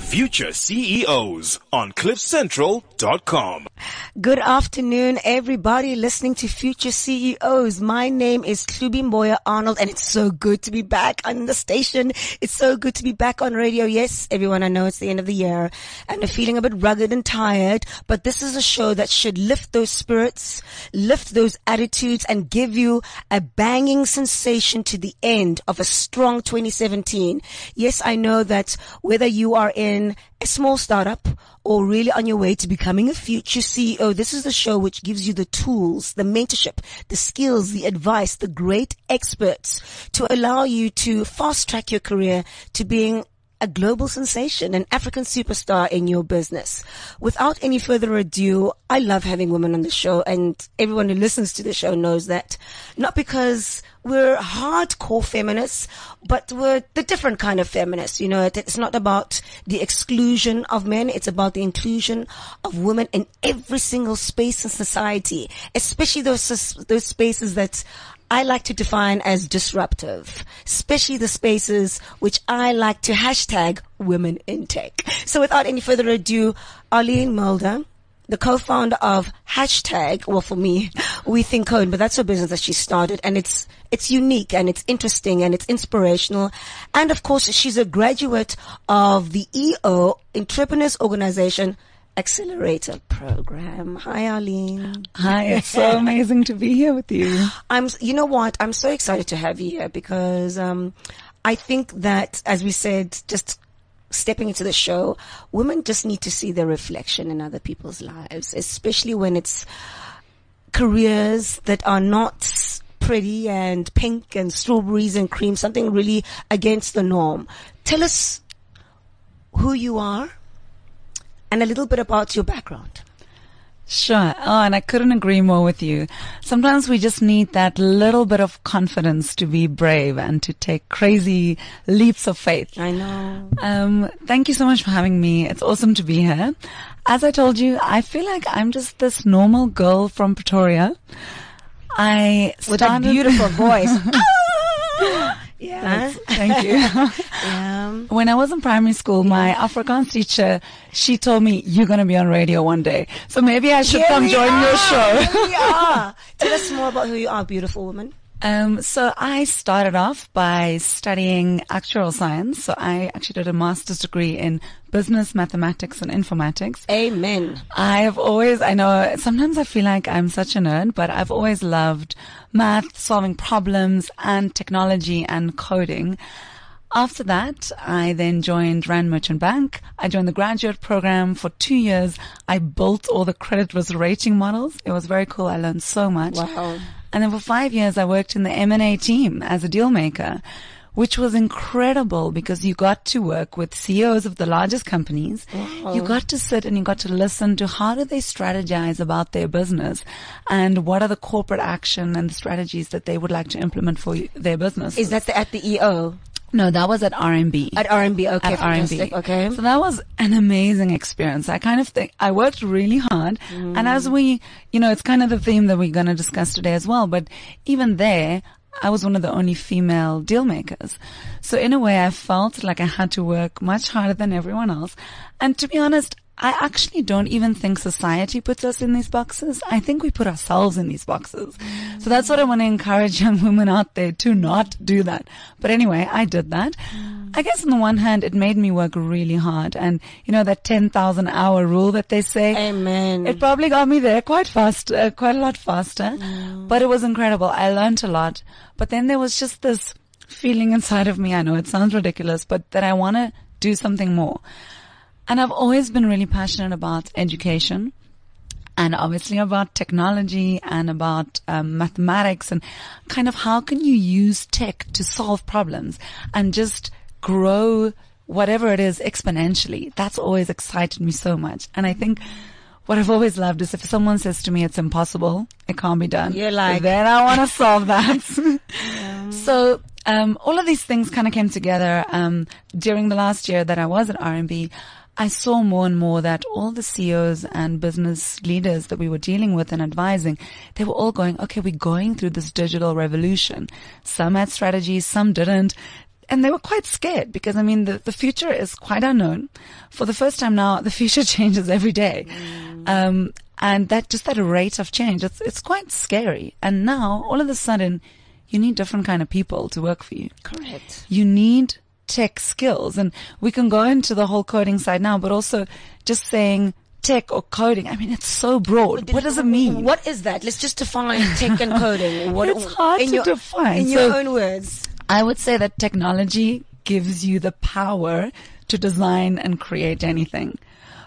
Future CEOs on CliffCentral.com. Good afternoon, everybody listening to Future CEOs. My name is Hlubi Mboya Arnold, and it's so good to be back on the station. It's so good to be back on radio. Yes, everyone, I know it's the end of the year, and I'm feeling a bit rugged and tired, but this is a show that should lift those spirits, lift those attitudes, and give you a banging sensation to the end of a strong 2017. Yes, I know that whether you are in a small startup or really on your way to becoming a future CEO, this is the show which gives you the tools, the mentorship, the skills, the advice, the great experts to allow you to fast track your career to being a global sensation, an African superstar in your business. Without any further ado, I love having women on the show, and everyone who listens to the show knows that. Not because we're hardcore feminists, but we're the different kind of feminists. You know, it's not about the exclusion of men. It's about the inclusion of women in every single space in society, especially those spaces that I like to define as disruptive, especially the spaces which I like to hashtag women in tech. So without any further ado, Arlene Mulder, the co-founder of hashtag, well, for me, WeThinkCode, but that's her business that she started. And it's unique, and it's interesting, and it's inspirational. And of course, she's a graduate of the EO, Entrepreneurs' Organization, Accelerator program. Hi, Arlene. Hi, it's so amazing to be here with you. You know what? I'm so excited to have you here because I think that, as we said, just stepping into the show, women just need to see their reflection in other people's lives, especially when it's careers that are not pretty and pink and strawberries and cream, something really against the norm. Tell us who you are and a little bit about your background. Sure. Oh, and I couldn't agree more with you. Sometimes we just need that little bit of confidence to be brave and to take crazy leaps of faith. I know. Thank you so much for having me. It's awesome to be here. As I told you, I feel like I'm just this normal girl from Pretoria. With a beautiful voice. Yeah. Thank you. Yeah. When I was in primary school, my Afrikaans teacher, she told me, you're going to be on radio one day. So maybe I should your show. Here we are. Tell us more about who you are, beautiful woman. So I started off by studying actuarial science. So I actually did a master's degree in business, mathematics, and informatics. Amen. I know, sometimes I feel like I'm such a nerd, but I've always loved math, solving problems, and technology and coding. After that, I then joined Rand Merchant Bank. I joined the graduate program for 2 years. I built all the credit risk rating models. It was very cool. I learned so much. Wow. And then for 5 years, I worked in the M&A team as a deal maker, which was incredible because you got to work with CEOs of the largest companies. Wow. You got to sit and you got to listen to how do they strategize about their business and what are the corporate action and the strategies that they would like to implement for their business. Is that at the EO? No, that was at Harambee. At Harambee, okay. At Harambee, okay. So that was an amazing experience. I kind of think I worked really hard, and as we, you know, it's kind of the theme that we're going to discuss today as well. But even there, I was one of the only female deal makers. So in a way, I felt like I had to work much harder than everyone else. And to be honest, I actually don't even think society puts us in these boxes. I think we put ourselves in these boxes. So that's what I want to encourage young women out there to not do that. But anyway, I did that. I guess on the one hand, it made me work really hard. And, you know, that 10,000 hour rule that they say. Amen. It probably got me there quite a lot faster. But it was incredible. I learned a lot. But then there was just this feeling inside of me. I know it sounds ridiculous, but that I want to do something more. And I've always been really passionate about education and obviously about technology and about mathematics and kind of how can you use tech to solve problems and just grow whatever it is exponentially. That's always excited me so much. And I think what I've always loved is if someone says to me, it's impossible, it can't be done. You're like, then I want to solve that. Yeah. So all of these things kind of came together during the last year that I was at Harambee. I saw more and more that all the CEOs and business leaders that we were dealing with and advising, they were all going, okay, we're going through this digital revolution. Some had strategies, some didn't. And they were quite scared because, I mean, the future is quite unknown. For the first time now, the future changes every day. And that just that rate of change, it's quite scary. And now, all of a sudden, you need different kind of people to work for you. Correct. You need tech skills. And we can go into the whole coding side now, but also just saying tech or coding. I mean, it's so broad. What does it mean? What is that? Let's just define tech and coding. What, it's hard to define. In your own words. I would say that technology gives you the power to design and create anything.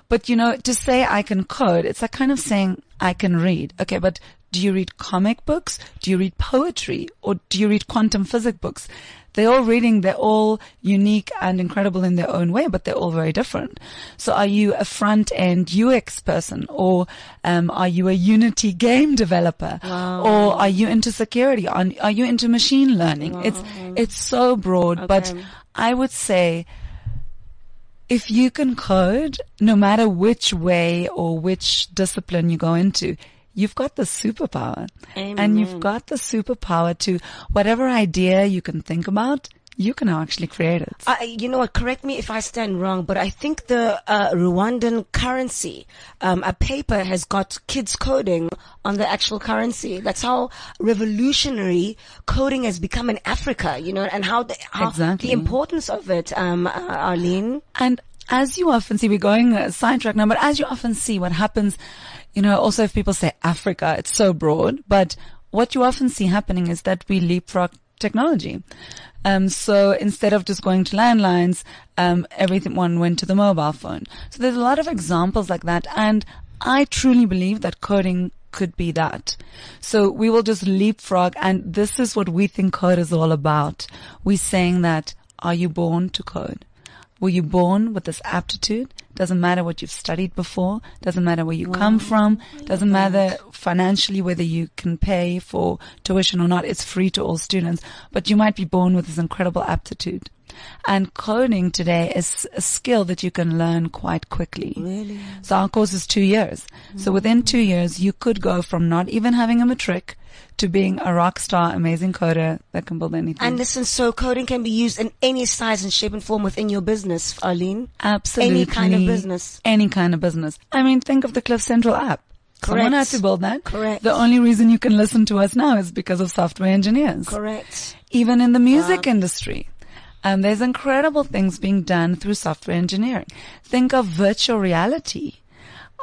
But, you know, to say I can code, it's like kind of saying I can read. Okay, but do you read comic books? Do you read poetry? Or do you read quantum physics books? They're all reading, they're all unique and incredible in their own way, but they're all very different. So are you a front-end UX person? Or are you a Unity game developer? Wow. Or are you into security? Are you into machine learning? Wow. It's so broad, okay. But I would say, if you can code, no matter which way or which discipline you go into, you've got the superpower. Amen. And you've got the superpower to whatever idea you can think about, you can actually create it. You know what? Correct me if I stand wrong, but I think the Rwandan currency, a paper has got kids coding on the actual currency. That's how revolutionary coding has become in Africa, you know, and how exactly the importance of it, Arlene. And as you often see, we're going sidetrack now, but as you often see what happens, you know, also if people say Africa, it's so broad, but what you often see happening is that we leapfrog technology. So instead of just going to landlines, everyone went to the mobile phone. So there's a lot of examples like that, and I truly believe that coding could be that. So we will just leapfrog, and this is what we think code is all about. We're saying that, are you born to code? Were you born with this aptitude? Doesn't matter what you've studied before. Doesn't matter where you come from. Doesn't matter financially whether you can pay for tuition or not. It's free to all students. But you might be born with this incredible aptitude. And coding today is a skill that you can learn quite quickly. Really? So our course is 2 years. So within 2 years, you could go from not even having a matric to being a rock star, amazing coder that can build anything. And listen, so coding can be used in any size and shape and form within your business, Arlene? Absolutely. Any kind of business. Any kind of business. I mean, think of the CliffCentral app. Correct. Someone had to build that. Correct. The only reason you can listen to us now is because of software engineers. Correct. Even in the music industry. There's incredible things being done through software engineering. Think of virtual reality.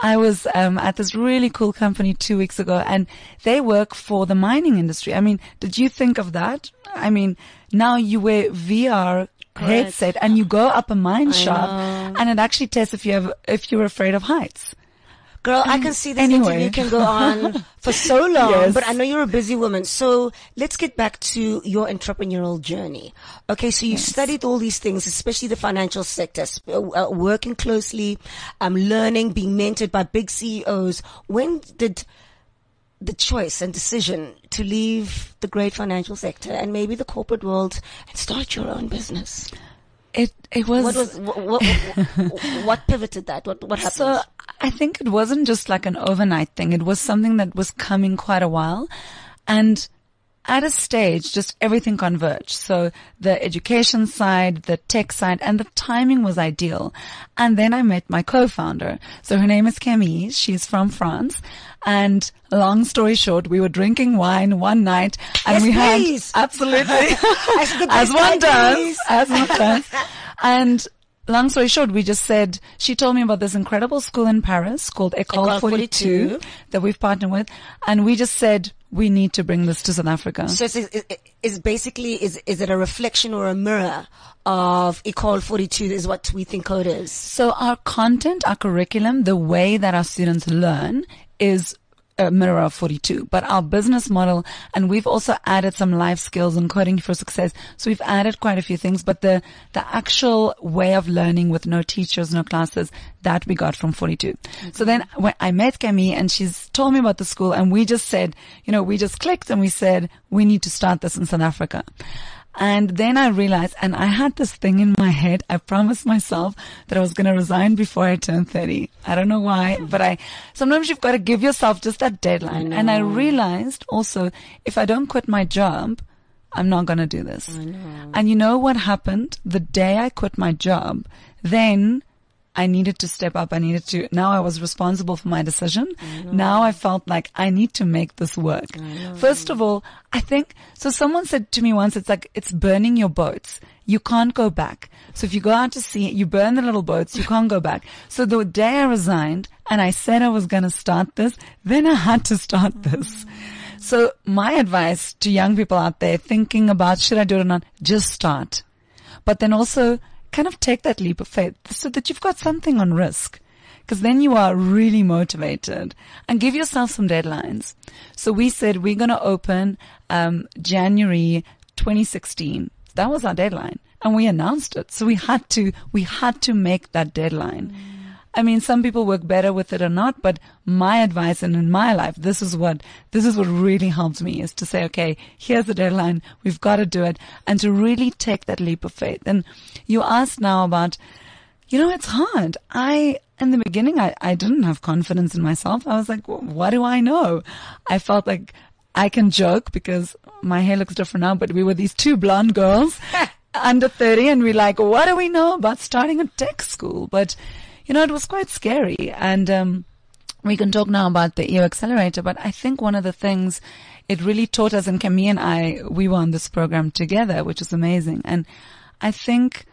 I was at this really cool company 2 weeks ago, and they work for the mining industry. I mean, did you think of that? I mean, now you wear VR headset and you go up a mine shaft, and it actually tests if you're afraid of heights. Girl, I can see this interview can go on for so long, but I know you're a busy woman. So let's get back to your entrepreneurial journey. Okay, so you studied all these things, especially the financial sector, working closely, learning, being mentored by big CEOs. When did the choice and decision to leave the great financial sector and maybe the corporate world and start your own business? It was. What pivoted that? What happened? So I think it wasn't just like an overnight thing. It was something that was coming quite a while, and at a stage, just everything converged. So the education side, the tech side, and the timing was ideal. And then I met my co-founder. So her name is Camille. She's from France. And long story short, we were drinking wine one night, and had absolutely as one does. And long story short, we just said, she told me about this incredible school in Paris called École 42 that we've partnered with, and we just said, we need to bring this to South Africa. So is it a reflection or a mirror of École 42 is what WeThinkCode is? So our content, our curriculum, the way that our students learn is a mirror of 42. But our business model, and we've also added some life skills and coding for success. So we've added quite a few things, but the actual way of learning with no teachers, no classes, that we got from 42. So then when I met Camille, and she's told me about the school, and we just said, you know, we just clicked and we said, we need to start this in South Africa. And then I realized, and I had this thing in my head, I promised myself that I was going to resign before I turned 30. I don't know why, but sometimes you've got to give yourself just that deadline. And I realized also, if I don't quit my job, I'm not going to do this. I know. And you know what happened? The day I quit my job, then I needed to step up. Now I was responsible for my decision. I know. Now I felt like I need to make this work. First of all, I think, so someone said to me once, it's like, it's burning your boats. You can't go back. So if you go out to sea, you burn the little boats, you can't go back. So the day I resigned and I said I was going to start this, then I had to start this. So my advice to young people out there thinking about, should I do it or not? Just start. But then also kind of take that leap of faith so that you've got something on risk, because then you are really motivated, and give yourself some deadlines. So we said we're going to open January 2016. That was our deadline, and we announced it. So we had to make that deadline. I mean, some people work better with it or not, but my advice and in my life, this is what really helped me, is to say, okay, here's the deadline. We've got to do it, and to really take that leap of faith. And you asked now about, it's hard. In the beginning, I didn't have confidence in myself. I was like, well, what do I know? I felt like I can joke because my hair looks different now, but we were these two blonde girls under 30, and we're like, what do we know about starting a tech school? But it was quite scary. And we can talk now about the EO Accelerator, but I think one of the things it really taught us, and Camille and I, we were on this program together, which was amazing. And I think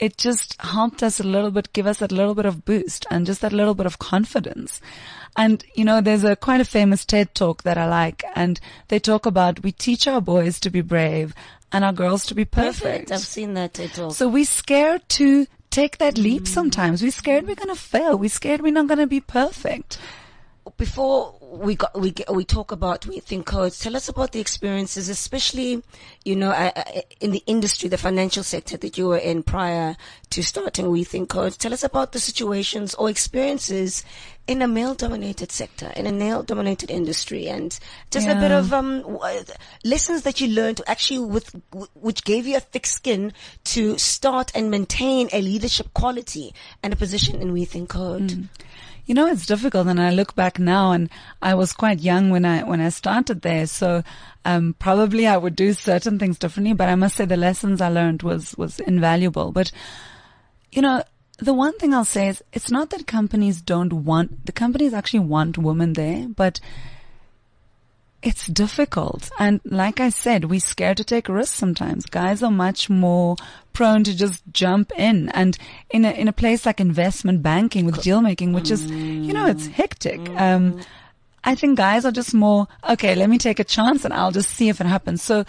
it just helped us a little bit, give us that little bit of boost and just that little bit of confidence. And, there's quite a famous TED Talk that I like, and they talk about, we teach our boys to be brave and our girls to be perfect. I've seen that TED Talk. So we're scared to take that leap sometimes. We're scared we're going to fail. We're scared we're not going to be perfect. Before we talk about WeThinkCode, tell us about the experiences, especially, in the industry, the financial sector that you were in prior to starting WeThinkCode. Tell us about the situations or experiences in a male-dominated sector, in a male-dominated industry, and just a bit of lessons that you learned actually which gave you a thick skin to start and maintain a leadership quality and a position in WeThinkCode. It's difficult, and I look back now, and I was quite young when I started there. So, probably I would do certain things differently, but I must say the lessons I learned was invaluable. But, the one thing I'll say is it's not that companies companies actually want women there, but it's difficult. And like I said, we're scared to take risks sometimes. Guys are much more prone to just jump in. And in a place like investment banking with deal making, which is, it's hectic. I think guys are just more, okay, let me take a chance and I'll just see if it happens. So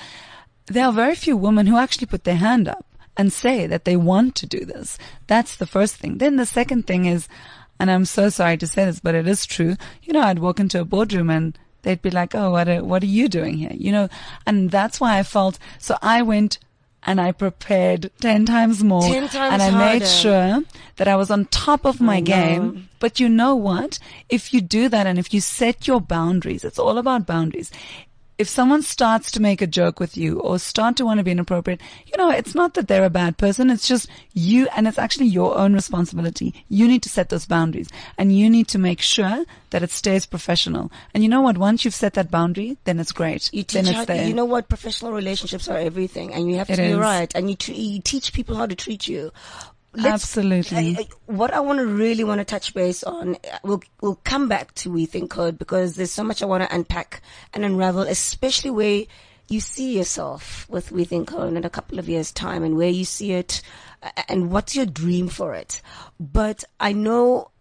there are very few women who actually put their hand up and say that they want to do this. That's the first thing. Then the second thing is, and I'm so sorry to say this, but it is true. I'd walk into a boardroom and they'd be like, oh, what are you doing here? And that's why I felt, so I went and I prepared 10 times more. 10 times and I harder. Made sure that I was on top of my game. But you know what? If you do that and if you set your boundaries, it's all about boundaries. If someone starts to make a joke with you or start to want to be inappropriate, it's not that they're a bad person. It's just you, and it's actually your own responsibility. You need to set those boundaries, and you need to make sure that it stays professional. And you know what? Once you've set that boundary, then it's great. You teach professional relationships are everything, and you have to be right. And you teach people how to treat you. Absolutely. What I really want to touch base on, we'll come back to WeThinkCode, because there's so much I want to unpack and unravel, especially where you see yourself with WeThinkCode in a couple of years' time, and where you see it and what's your dream for it. But I know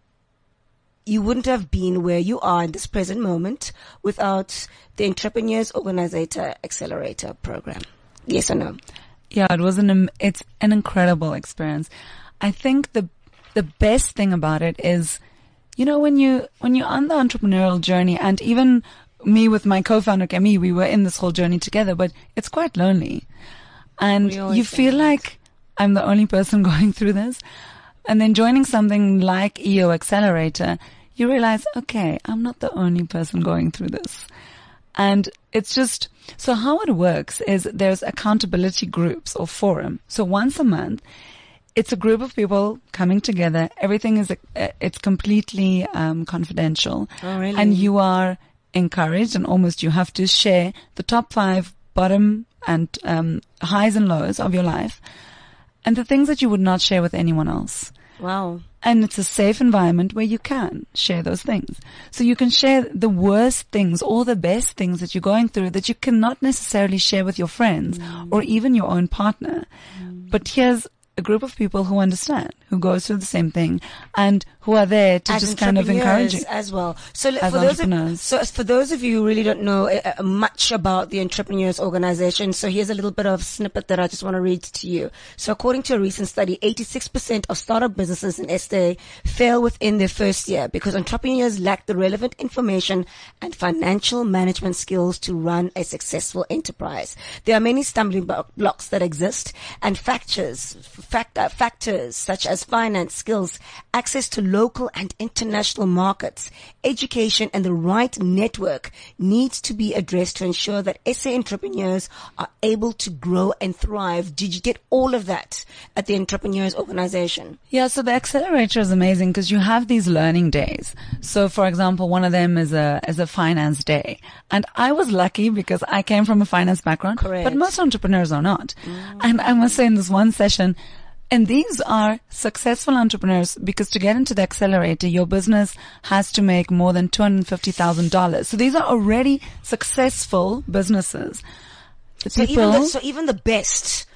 you wouldn't have been where you are in this present moment without the Entrepreneurs' Organization Accelerator program. Yes or no? Yeah, it's an incredible experience. I think the best thing about it is, when you're on the entrepreneurial journey, and even me with my co-founder Camille, we were in this whole journey together, but it's quite lonely. And you feel like I'm the only person going through this. And then joining something like EO Accelerator, you realize, okay, I'm not the only person going through this. And it's just, so how it works is there's accountability groups or forum. So once a month, it's a group of people coming together. Everything is, it's completely confidential. Oh, really? And you are encouraged, and almost you have to share the top 5, bottom and highs and lows of your life, and the things that you would not share with anyone else. Wow. And it's a safe environment where you can share those things. So you can share the worst things or the best things that you're going through that you cannot necessarily share with your friends or even your own partner. But here's a group of people who understand, who goes through the same thing, and who are there to just kind of encourage you as well. So for those of you who really don't know much about the Entrepreneurs' Organization, so here's a little bit of snippet that I just want to read to you. So according to a recent study, 86% of startup businesses in SA fail within their first year because entrepreneurs lack the relevant information and financial management skills to run a successful enterprise. There are many stumbling blocks that exist, and factors such as finance, skills, access to local and international markets, education, and the right network needs to be addressed to ensure that SA entrepreneurs are able to grow and thrive. Did you get all of that at the Entrepreneurs' Organization? Yeah, so the accelerator is amazing because you have these learning days. So, for example, one of them is a finance day. And I was lucky because I came from a finance background. Correct. But most entrepreneurs are not. And I must say, in this one session, and these are successful entrepreneurs, because to get into the accelerator, your business has to make more than $250,000. So these are already successful businesses. Even the best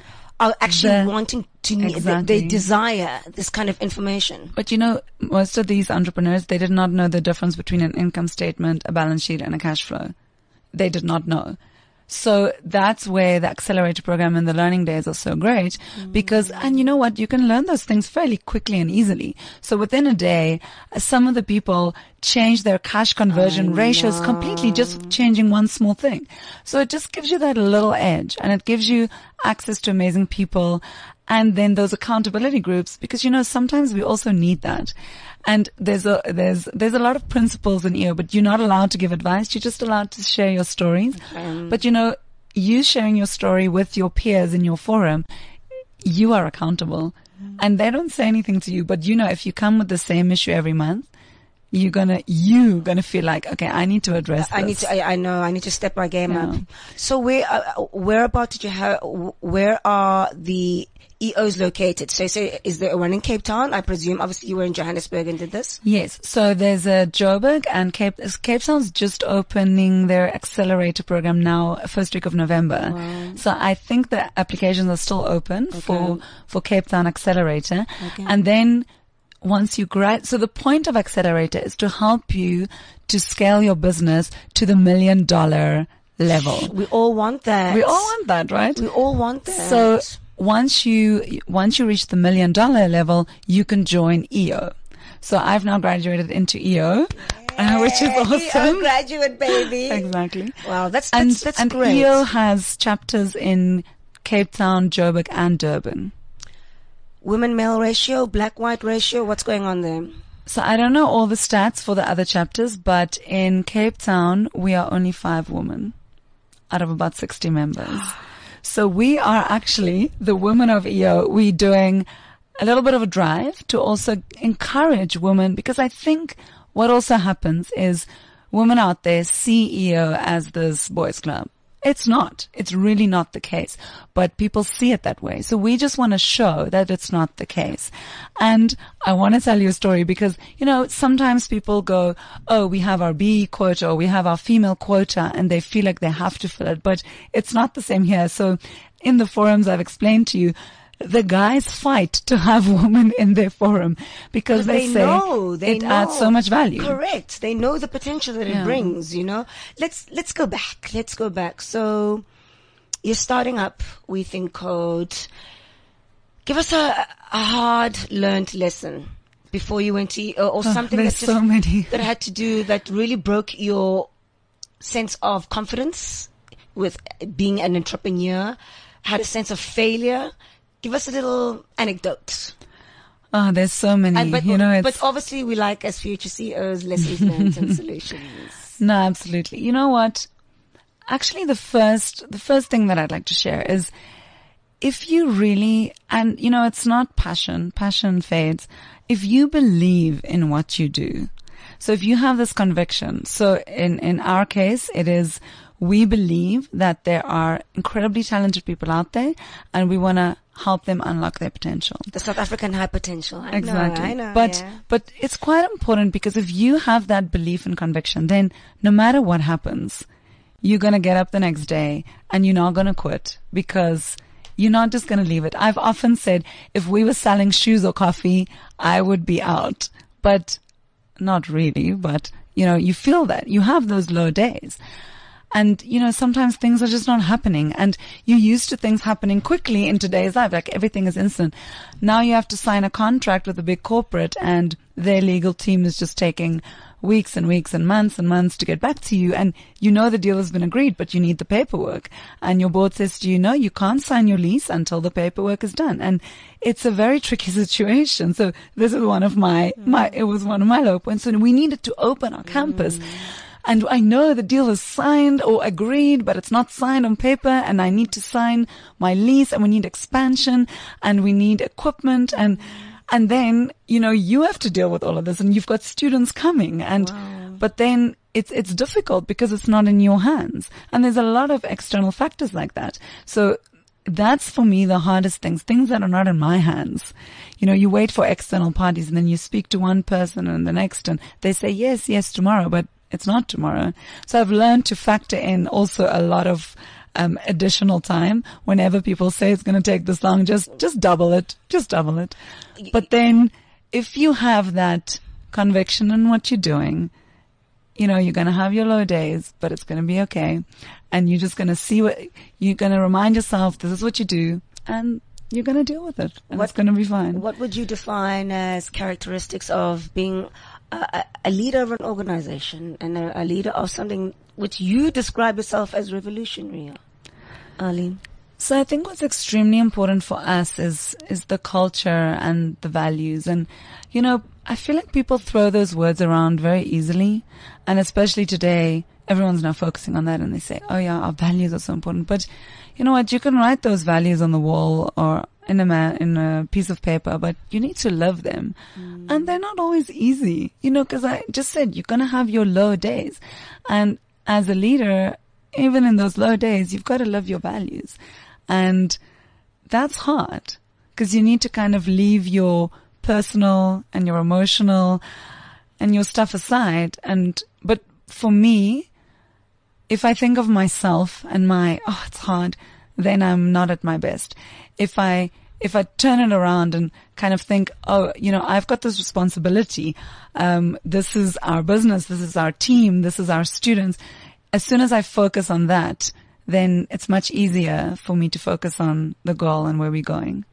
are actually wanting to need, they desire this kind of information. But you know, most of these entrepreneurs, they did not know the difference between an income statement, a balance sheet, and a cash flow. They did not know. So that's where the accelerator program and the learning days are so great because, and you know what, you can learn those things fairly quickly and easily. So within a day, some of the people change their cash conversion ratios completely, just changing one small thing. So it just gives you that little edge, and it gives you access to amazing people. And then those accountability groups, because, you know, sometimes we also need that. And there's a lot of principles in here, but you're not allowed to give advice. You're just allowed to share your stories. Okay. But, you know, you sharing your story with your peers in your forum, you are accountable. And they don't say anything to you. But, you know, if you come with the same issue every month, you're gonna feel like, okay, I need to address this. I need to step my game up. So where are the EOs located? So is there one in Cape Town? I presume, obviously, you were in Johannesburg and did this. Yes. So there's a Joburg, and Cape Town's just opening their accelerator program now, first week of November. Wow. So I think the applications are still open for Cape Town Accelerator. Okay. And then once you graduate, so the point of accelerator is to help you to scale your business to the $1 million level. We all want that. We all want that, right? We all want that. So once you reach the $1 million level, you can join EO. So I've now graduated into EO, which is awesome. EO graduate, baby. Exactly. Wow, that's great. And EO has chapters in Cape Town, Joburg, and Durban. Women-male ratio, black-white ratio, what's going on there? So I don't know all the stats for the other chapters, but in Cape Town, we are only 5 women out of about 60 members. So we are actually, the women of EO, we're doing a little bit of a drive to also encourage women, because I think what also happens is women out there see EO as this boys' club. It's not. It's really not the case. But people see it that way. So we just want to show that it's not the case. And I want to tell you a story because, you know, sometimes people go, oh, we have our BE quota or we have our female quota, and they feel like they have to fill it. But it's not the same here. So in the forums, I've explained to you, the guys fight to have women in their forum because they say it adds so much value. Correct. They know the potential that it brings, you know. Let's go back. Let's go back. So you're starting up WeThinkCode. Give us a hard-learned lesson before you went to EO, or something that had to do that really broke your sense of confidence with being an entrepreneur, had a sense of failure. Give us a little anecdote. Oh, there's so many. But obviously we like, as future CEOs, lessons learned and solutions. No, absolutely. You know what? Actually, the first thing that I'd like to share is, if you really, and you know, it's not passion fades. If you believe in what you do, so if you have this conviction, so in our case, it is We believe that there are incredibly talented people out there, and we want to help them unlock their potential. The South African high potential. I know, but it's quite important, because if you have that belief and conviction, then no matter what happens, you're going to get up the next day and you're not going to quit, because you're not just going to leave it. I've often said, if we were selling shoes or coffee, I would be out, but not really. But you know, you feel that you have those low days. And, you know, sometimes things are just not happening, and you're used to things happening quickly in today's life. Like, everything is instant. Now you have to sign a contract with a big corporate, and their legal team is just taking weeks and weeks and months to get back to you. And you know the deal has been agreed, but you need the paperwork. And your board says to you, no, you can't sign your lease until the paperwork is done. And it's a very tricky situation. So this is one of my, it was one of my low points. And we needed to open our campus. And I know the deal is signed or agreed, but it's not signed on paper, and I need to sign my lease, and we need expansion, and we need equipment, and then, you know, you have to deal with all of this, and you've got students coming, and, but then it's difficult because it's not in your hands, and there's a lot of external factors like that. So that's, for me, the hardest things that are not in my hands. You know, you wait for external parties, and then you speak to one person and the next, and they say, yes, yes, tomorrow, but it's not tomorrow. So I've learned to factor in also a lot of additional time. Whenever people say it's going to take this long, just double it. Just double it. But then if you have that conviction in what you're doing, you know, you're going to have your low days, but it's going to be okay. And you're just going to see what you're going to remind yourself, this is what you do, and you're going to deal with it. And it's going to be fine. What would you define as characteristics of being a leader of an organization and a leader of something which you describe yourself as revolutionary, Arlene? So I think what's extremely important for us is the culture and the values. And, you know, I feel like people throw those words around very easily. And especially today, everyone's now focusing on that, and they say, oh yeah, our values are so important. But you know what? You can write those values on the wall or in a piece of paper, but you need to love them. And they're not always easy, you know, because I just said you're going to have your low days. And as a leader, even in those low days, you've got to love your values. And that's hard, because you need to kind of leave your personal and your emotional and your stuff aside. But for me, if I think of myself and it's hard, then I'm not at my best. If I turn it around and kind of think, oh, you know, I've got this responsibility. This is our business. This is our team. This is our students. As soon as I focus on that, then it's much easier for me to focus on the goal and where we're going.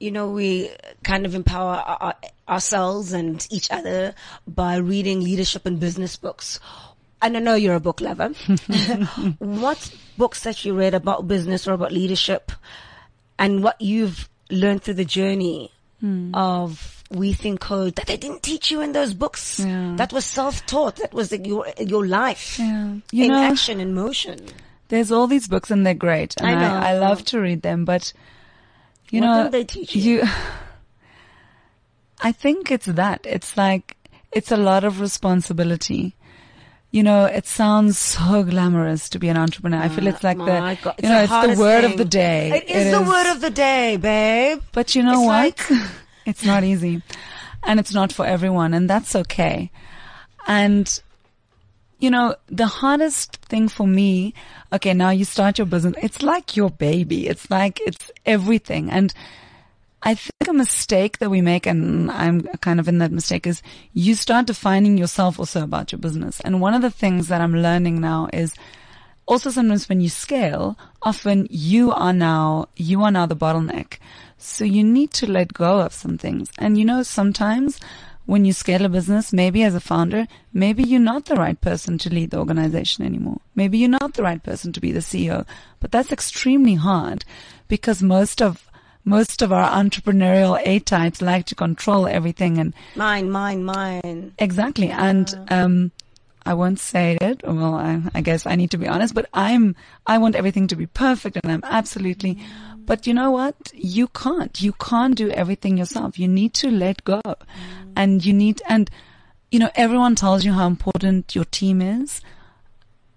You know, we kind of empower ourselves and each other by reading leadership and business books. And I know you're a book lover. What books that you read about business or about leadership, and what you've learned through the journey of WeThinkCode that they didn't teach you in those books? Yeah. That was self-taught. That was your life in action, in motion. There's all these books, and they're great. And I love to read them, but you know, don't they teach you? I think it's that. It's like, it's a lot of responsibility. You know, it sounds so glamorous to be an entrepreneur. I feel it's like it's the word of the day. It is the word of the day, babe. But you know what? It's not easy, and it's not for everyone, and that's okay. And, you know, the hardest thing for me, okay, now you start your business. It's like your baby. It's like, it's everything. And I think a mistake that we make, and I'm kind of in that mistake, is you start defining yourself also about your business. And one of the things that I'm learning now is also sometimes when you scale, often you are now the bottleneck. So you need to let go of some things. And you know, sometimes when you scale a business, maybe as a founder, maybe you're not the right person to lead the organization anymore. Maybe you're not the right person to be the CEO. But that's extremely hard, because most of our entrepreneurial A-types like to control everything, and mine. Exactly. Yeah. And I won't say it. Well, I guess I need to be honest, but I want everything to be perfect, and I'm absolutely. Mm. But you know what? You can't do everything yourself. You need to let go, and you know, everyone tells you how important your team is.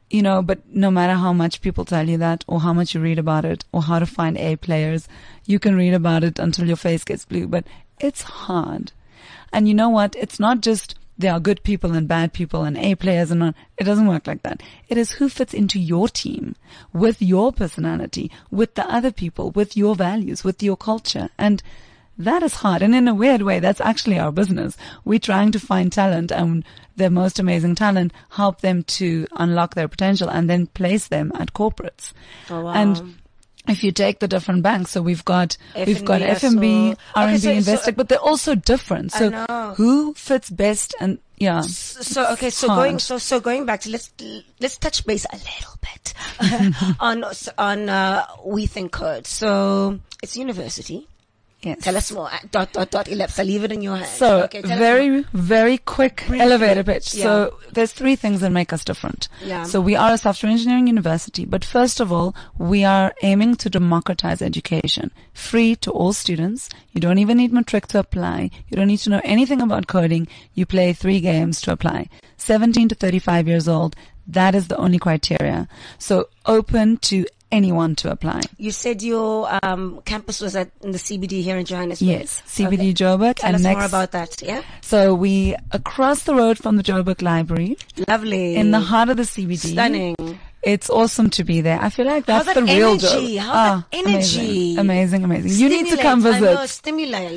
You know, but no matter how much people tell you that, or how much you read about it, or how to find A players, you can read about it until your face gets blue, but it's hard. And you know what? It's not just there are good people and bad people and A players and not. It doesn't work like that. It is who fits into your team with your personality, with the other people, with your values, with your culture. And that is hard. And in a weird way, that's actually our business. We're trying to find talent and their most amazing talent, help them to unlock their potential and then place them at corporates. Oh, wow. And if you take the different banks, so we've got FNB, RMB, Investec, but they're also different. So who fits best? And yeah. So going back to let's touch base a little bit on WeThinkCode. So it's a university. Yes. Tell us more. .. Ellipse. I leave it in your hands. So okay, very, very quick elevator pitch. Yeah. So there's three things that make us different. Yeah. So we are a software engineering university, but first of all, we are aiming to democratize education, free to all students. You don't even need matric to apply. You don't need to know anything about coding. You play 3 games to apply. 17 to 35 years old. That is the only criteria. So open to anyone to apply. You said your campus was in the CBD here in Johannesburg. Yes, CBD, okay. Joburg. Tell us more about that. Yeah. So we across the road from the Joburg Library. Lovely. In the heart of the CBD. Stunning. It's awesome to be there. I feel like that's the real job. How's that energy? Amazing. Stimulate. You need to come visit. I know,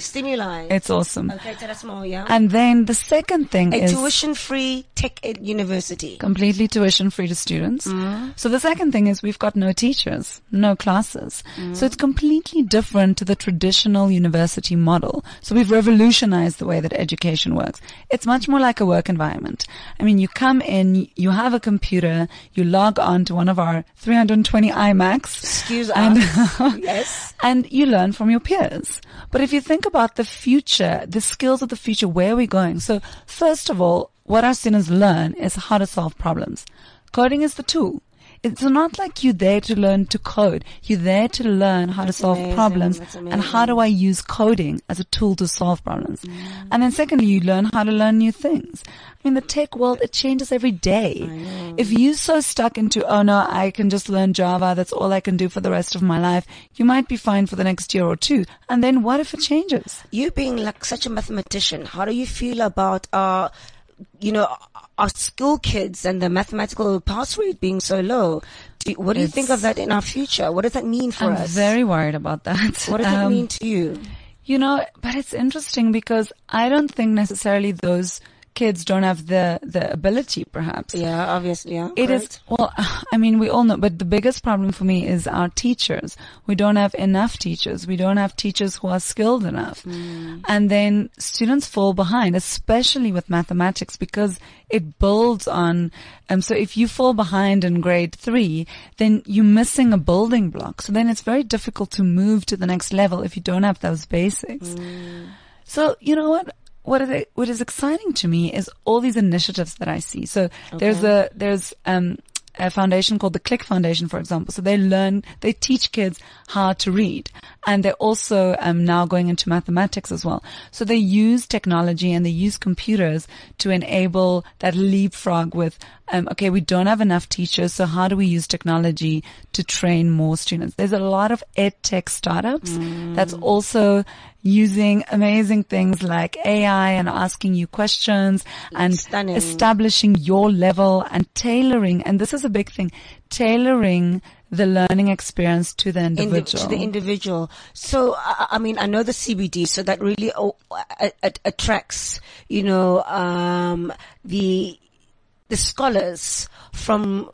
stimuli. It's awesome. Okay, tell us more, yeah. And then the second thing is a tuition-free tech ed university. Completely tuition-free to students. Mm. So the second thing is we've got no teachers, no classes. Mm. So it's completely different to the traditional university model. So we've revolutionized the way that education works. It's much more like a work environment. I mean, you come in, you have a computer, you log on to one of our 320 iMacs. Excuse us. Yes. And you learn from your peers. But if you think about the future, the skills of the future, where are we going? So first of all, what our students learn is how to solve problems. Coding is the tool. It's not like you're there to learn to code. You're there to learn how to solve problems and how do I use coding as a tool to solve problems. Mm. And then secondly, you learn how to learn new things. I mean, the tech world, it changes every day. If you're so stuck into, oh no, I can just learn Java, that's all I can do for the rest of my life, you might be fine for the next year or two. And then what if it changes? You being like such a mathematician, how do you feel about our school kids and the mathematical pass rate being so low? What do you think of that in our future? What does that mean for us? I'm very worried about that. What does that mean to you? You know, but it's interesting because I don't think necessarily those kids don't have the ability, perhaps. Yeah, obviously. Yeah, it correct. Is. Well, I mean, we all know, but the biggest problem for me is our teachers. We don't have enough teachers. We don't have teachers who are skilled enough. Mm. And then students fall behind, especially with mathematics, because it builds on, so if you fall behind in grade 3, then you're missing a building block. So then it's very difficult to move to the next level if you don't have those basics. Mm. So you know what? What is exciting to me is all these initiatives that I see. So okay. there's a foundation called the Click Foundation, for example. So they teach kids how to read, and they're also now going into mathematics as well. So they use technology and they use computers to enable that leapfrog with, okay, we don't have enough teachers, so how do we use technology to train more students? There's a lot of ed tech startups that's also using amazing things like AI and asking you questions and Stunning. Establishing your level and tailoring. And this is a big thing, tailoring the learning experience to the individual. So, I mean, I know the CBD, so that really attracts, you know, the scholars from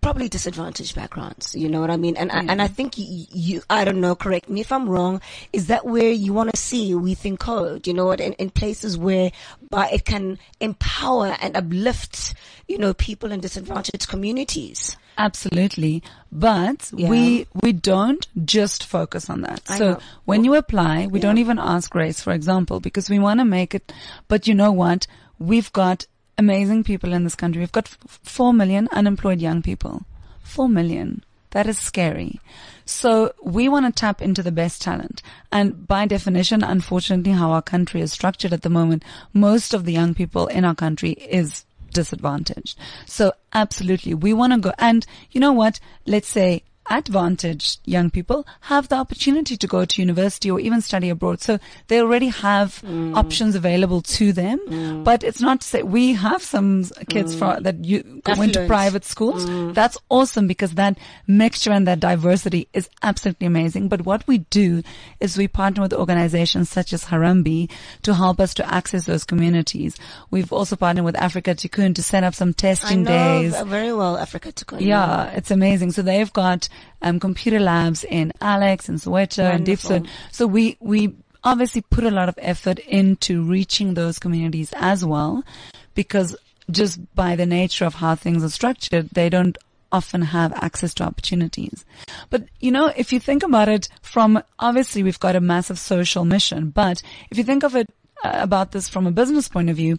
probably disadvantaged backgrounds, you know what I mean? And yeah. I think you, I don't know, correct me if I'm wrong, is that where you want to see WeThinkCode, you know what, in places where it can empower and uplift, you know, people in disadvantaged communities? Absolutely. But yeah. we don't just focus on that. So when you apply, we don't even ask race, for example, because we want to make it, but you know what, we've got amazing people in this country. We've got 4 million unemployed young people. 4 million. That is scary. So we want to tap into the best talent. And by definition, unfortunately, how our country is structured at the moment, most of the young people in our country is disadvantaged. So absolutely, we want to go. And you know what? Let's say advantaged young people have the opportunity to go to university or even study abroad. So they already have options available to them. But it's not to say we have some kids that went to private schools. That's awesome, because that mixture and that diversity is absolutely amazing. But what we do is we partner with organizations such as Harambee to help us to access those communities. We've also partnered with Africa Tikkun to set up some testing days. I know very well Africa Tikkun. Yeah, it's amazing. So they've got computer labs in Alex and Soweto and Diepsloot. So we obviously put a lot of effort into reaching those communities as well, because just by the nature of how things are structured, they don't often have access to opportunities. But, you know, if you think about it from, obviously we've got a massive social mission, but if you think of it about this from a business point of view,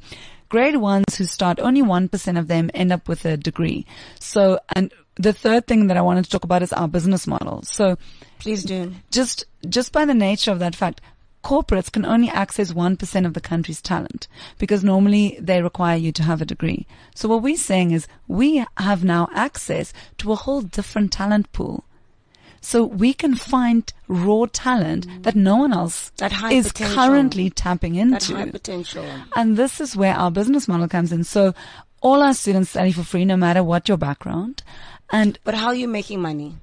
grade ones who start, only 1% of them end up with a degree. So, and the third thing that I wanted to talk about is our business model. So please do. Just by the nature of that fact, corporates can only access 1% of the country's talent, because normally they require you to have a degree. So what we're saying is we have now access to a whole different talent pool. So we can find raw talent that no one else is currently tapping into. That high potential. And this is where our business model comes in. So all our students study for free, no matter what your background. But how are you making money?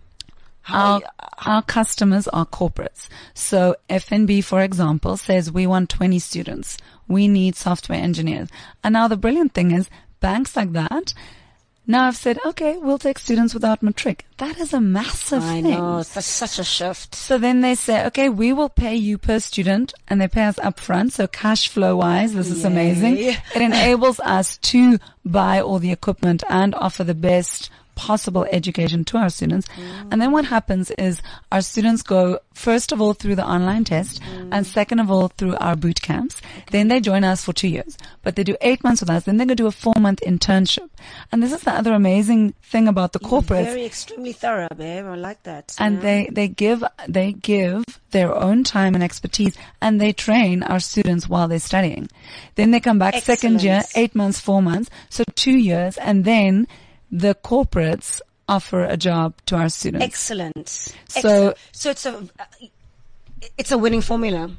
Our customers are corporates. So FNB, for example, says we want 20 students. We need software engineers. And now the brilliant thing is banks like that now have said, okay, we'll take students without matric. That is a massive thing. I know. That's such a shift. So then they say, okay, we will pay you per student, and they pay us up front. So cash flow wise, this is amazing. It enables us to buy all the equipment and offer the best possible education to our students. And then what happens is our students go, first of all, through the online test, and second of all, through our boot camps. Then they join us for 2 years, but they do 8 months with us. Then they go do a 4-month internship. And this is the other amazing thing about the corporates. Very extremely thorough, babe. I like that. And they give their own time and expertise, and they train our students while they're studying. Then they come back second year, 8 months, 4 months, so 2 years, and then the corporates offer a job to our students. Excellent. So it's a winning formula.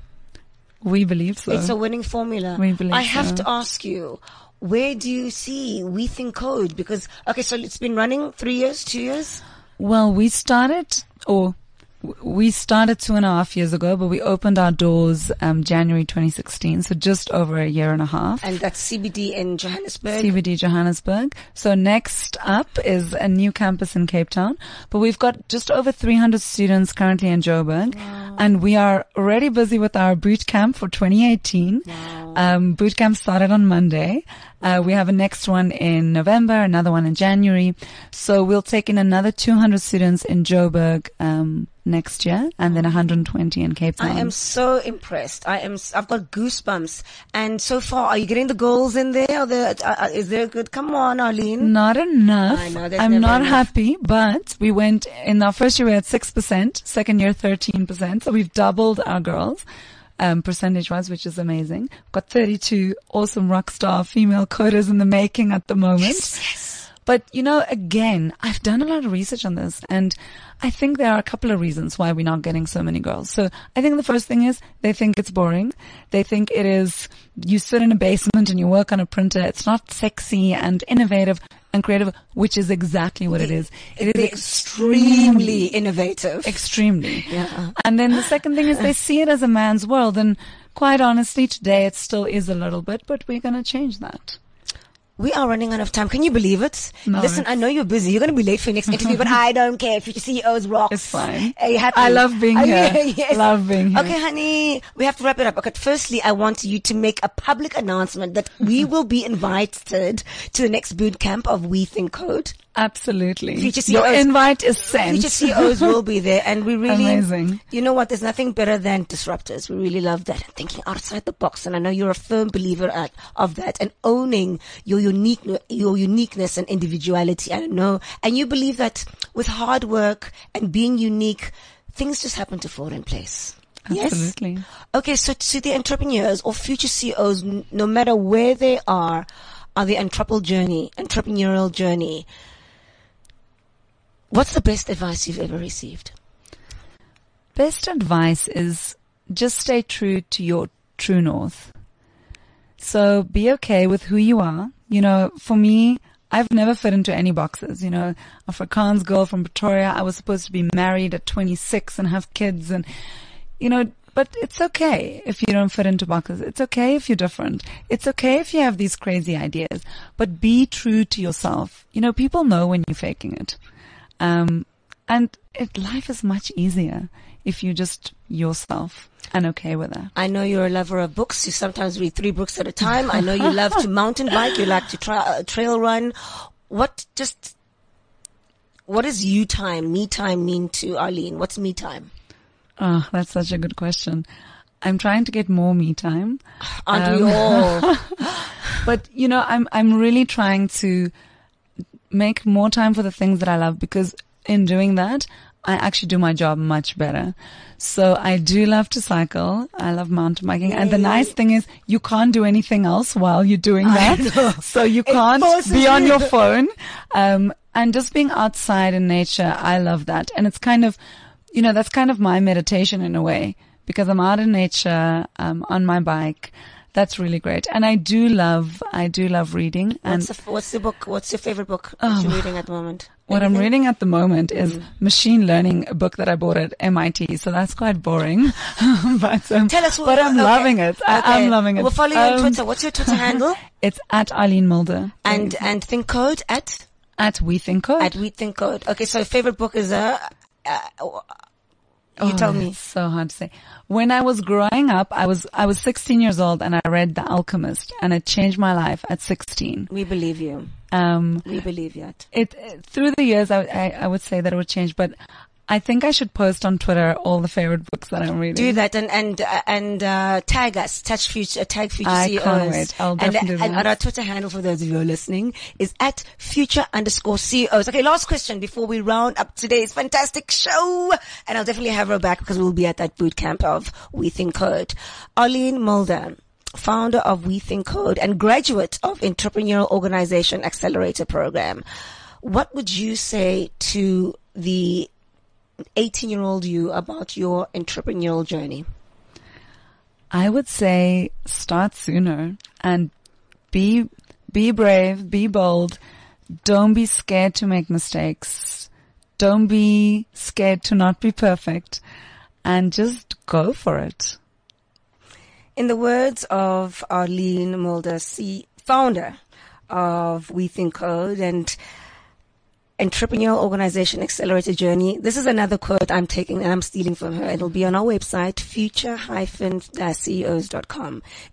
We believe so. It's a winning formula. We believe so. I have to ask you, where do you see WeThinkCode? Because, okay, so it's been running 3 years, 2 years? Well, we started 2.5 years ago, but we opened our doors January 2016, so just over a year and a half. And that's CBD in Johannesburg? CBD Johannesburg. So next up is a new campus in Cape Town, but we've got just over 300 students currently in Joburg. Wow. And we are already busy with our boot camp for 2018. Wow. Boot camp started on Monday. We have a next one in November, another one in January. So we'll take in another 200 students in Joburg next year, and then 120 in Cape Town. I am so impressed. I've got goosebumps. And so far, are you getting the goals in there? Is there a good? Come on, Arlene. Not enough. I know, I'm not happy, but we went in our first year, we had 6%, second year, 13%. So we've doubled our girls. Percentage-wise, which is amazing. We've got 32 awesome rock star female coders in the making at the moment. Yes. But, you know, again, I've done a lot of research on this, and I think there are a couple of reasons why we're not getting so many girls. So I think the first thing is they think it's boring. They think it is, you sit in a basement and you work on a printer. It's not sexy and innovative and creative, which is exactly what it is. It is extremely innovative. Extremely. Yeah. And then the second thing is they see it as a man's world. And quite honestly, today it still is a little bit, but we're going to change that. We are running out of time. Can you believe it? No. Listen, I know you're busy. You're going to be late for your next interview, but I don't care. If your CEO's rocks. It's fine. Are you happy? I love being here. Yes. Love being here. Okay, honey, we have to wrap it up. Okay, firstly, I want you to make a public announcement that we will be invited to the next boot camp of WeThinkCode. Absolutely. CEOs, your invite is sent. Future CEOs will be there, and we really, amazing. You know what? There's nothing better than disruptors. We really love that, and thinking outside the box. And I know you're a firm believer of that, and owning your uniqueness and individuality. I know, and you believe that with hard work and being unique, things just happen to fall in place. Absolutely. Yes? Okay. So to the entrepreneurs or future CEOs, no matter where they are, on the entrepreneurial journey, what's the best advice you've ever received? Best advice is just stay true to your true north. So be okay with who you are. You know, for me, I've never fit into any boxes. You know, Afrikaans girl from Pretoria, I was supposed to be married at 26 and have kids and, you know, but it's okay if you don't fit into boxes. It's okay if you're different. It's okay if you have these crazy ideas, but be true to yourself. You know, people know when you're faking it. Life is much easier if you're just yourself and okay with that. I know you're a lover of books. You sometimes read 3 books at a time. I know you love to mountain bike. You like to trail run. What does me time mean to Arlene? What's me time? Oh, that's such a good question. I'm trying to get more me time. Aren't we all? But you know, I'm really trying to make more time for the things that I love, because in doing that, I actually do my job much better. So I do love to cycle. I love mountain biking. And the nice thing is you can't do anything else while you're doing that. So you can't be on your phone. And just being outside in nature, I love that. And it's kind of, you know, that's kind of my meditation in a way, because I'm out in nature, on my bike. That's really great. And I do love reading. And what's your favorite book that you're reading at the moment? What I'm reading at the moment is machine learning, a book that I bought at MIT. So that's quite boring. Tell us what I'm loving it. I'm loving it. We'll follow you on Twitter. What's your Twitter handle? It's at Arlene Mulder. And ThinkCode at? At WeThinkCode. At WeThinkCode. Okay. So favorite book is you tell me. It's so hard to say. When I was growing up, I was 16 years old and I read The Alchemist, and it changed my life at 16. We believe you. We believe that. It through the years, I would say that it would change, but I think I should post on Twitter all the favorite books that I'm reading. Do that and tag us, tag Future CEOs. I can't wait. I'll definitely do that. And our Twitter handle, for those of you who are listening, is at @future_CEOs. Okay, last question before we round up today's fantastic show. And I'll definitely have her back, because we'll be at that boot camp of WeThinkCode. Arlene Mulder, founder of WeThinkCode and graduate of Entrepreneurial Organization Accelerator Program. What would you say to the 18-year-old you about your entrepreneurial journey? I would say start sooner and be brave, be bold. Don't be scared to make mistakes. Don't be scared to not be perfect, and just go for it. In the words of Arlene Mulder, founder of WeThinkCode and Entrepreneurial Organization Accelerator Journey. This is another quote I'm taking and I'm stealing from her. It'll be on our website, future-ceos.com.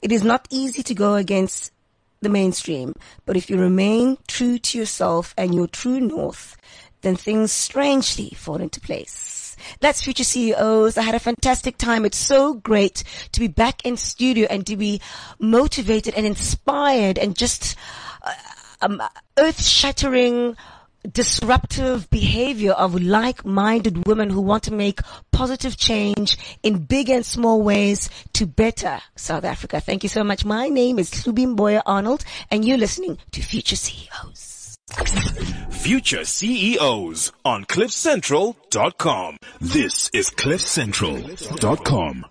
It is not easy to go against the mainstream, but if you remain true to yourself and your true north, then things strangely fall into place. That's Future CEOs. I had a fantastic time. It's so great to be back in studio and to be motivated and inspired and just earth-shattering, disruptive behavior of like-minded women who want to make positive change in big and small ways to better South Africa. Thank you so much. My name is Hlubi Mboya Arnold, and you're listening to Future CEOs. Future CEOs on CliffCentral.com. This is CliffCentral.com.